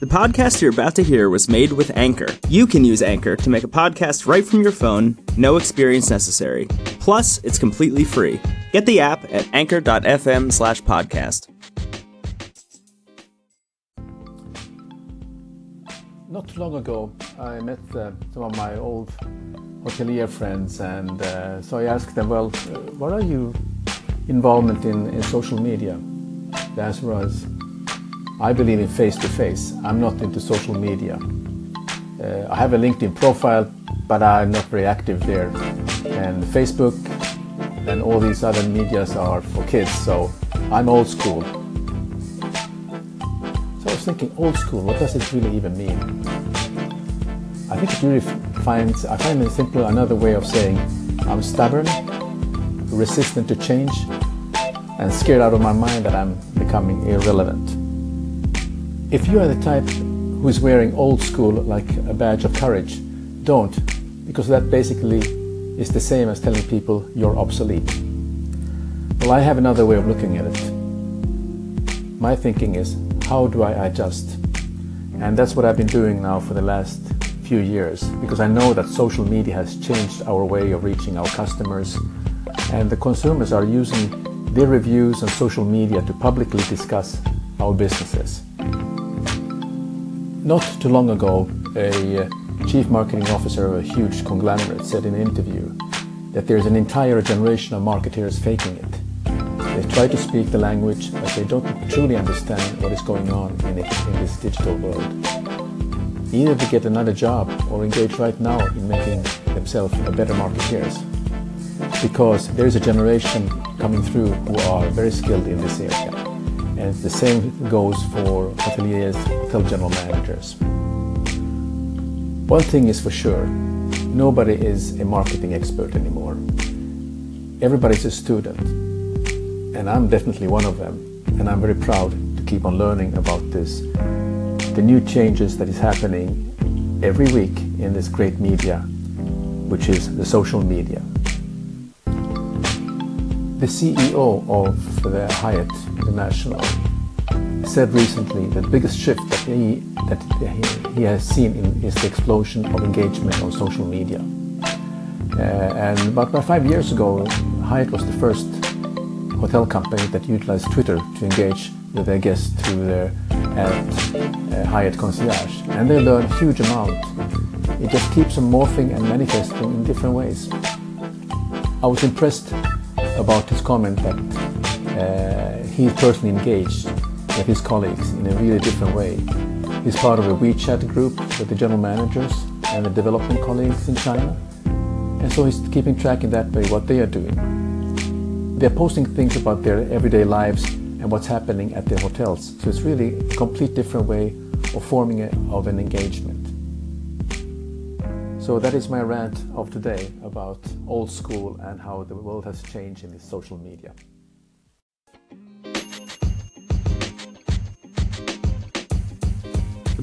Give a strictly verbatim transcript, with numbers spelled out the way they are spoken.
The podcast you're about to hear was made with Anchor. You can use Anchor to make a podcast right from your phone, no experience necessary. Plus, it's completely free. Get the app at anchor.fm slash podcast. Not long ago, I met uh, some of my old hotelier friends, and uh, so I asked them, well, uh, what are your involvement in, in social media? The answer was, I believe in face-to-face. I'm not into social media. Uh, I have a LinkedIn profile, but I'm not very active there. And Facebook and all these other medias are for kids, so I'm old school. So I was thinking, old school, what does it really even mean? I think it really finds, I find in simple another way of saying, I'm stubborn, resistant to change, and scared out of my mind that I'm becoming irrelevant. If you are the type who's wearing old school like a badge of courage, don't, because that basically is the same as telling people you're obsolete. Well, I have another way of looking at it. My thinking is, how do I adjust? And that's what I've been doing now for the last few years, because I know that social media has changed our way of reaching our customers, and the consumers are using their reviews on social media to publicly discuss our businesses. Not too long ago, a chief marketing officer of a huge conglomerate said in an interview that there's an entire generation of marketeers faking it. They try to speak the language, but they don't truly understand what is going on in, it, in this digital world. Either they get another job or engage right now in making themselves a better marketeers, because there's a generation coming through who are very skilled in this area. And the same goes for hoteliers, hotel general managers. One thing is for sure, nobody is a marketing expert anymore. Everybody's a student, and I'm definitely one of them, and I'm very proud to keep on learning about this, the new changes that is happening every week in this great media, which is the social media. The C E O of the Hyatt International said recently that the biggest shift that he, that he has seen in, is the explosion of engagement on social media. Uh, and about, about five years ago, Hyatt was the first hotel company that utilized Twitter to engage with their guests through their at, uh, Hyatt Concierge. And they learned a huge amount. It just keeps on morphing and manifesting in different ways. I was impressed about his comment that uh, he personally engaged with his colleagues in a really different way. He's part of a WeChat group with the general managers and the development colleagues in China. And so he's keeping track in that way what they are doing. They're posting things about their everyday lives and what's happening at their hotels. So it's really a complete different way of forming a, of an engagement. So that is my rant of today about old school and how the world has changed in the social media. The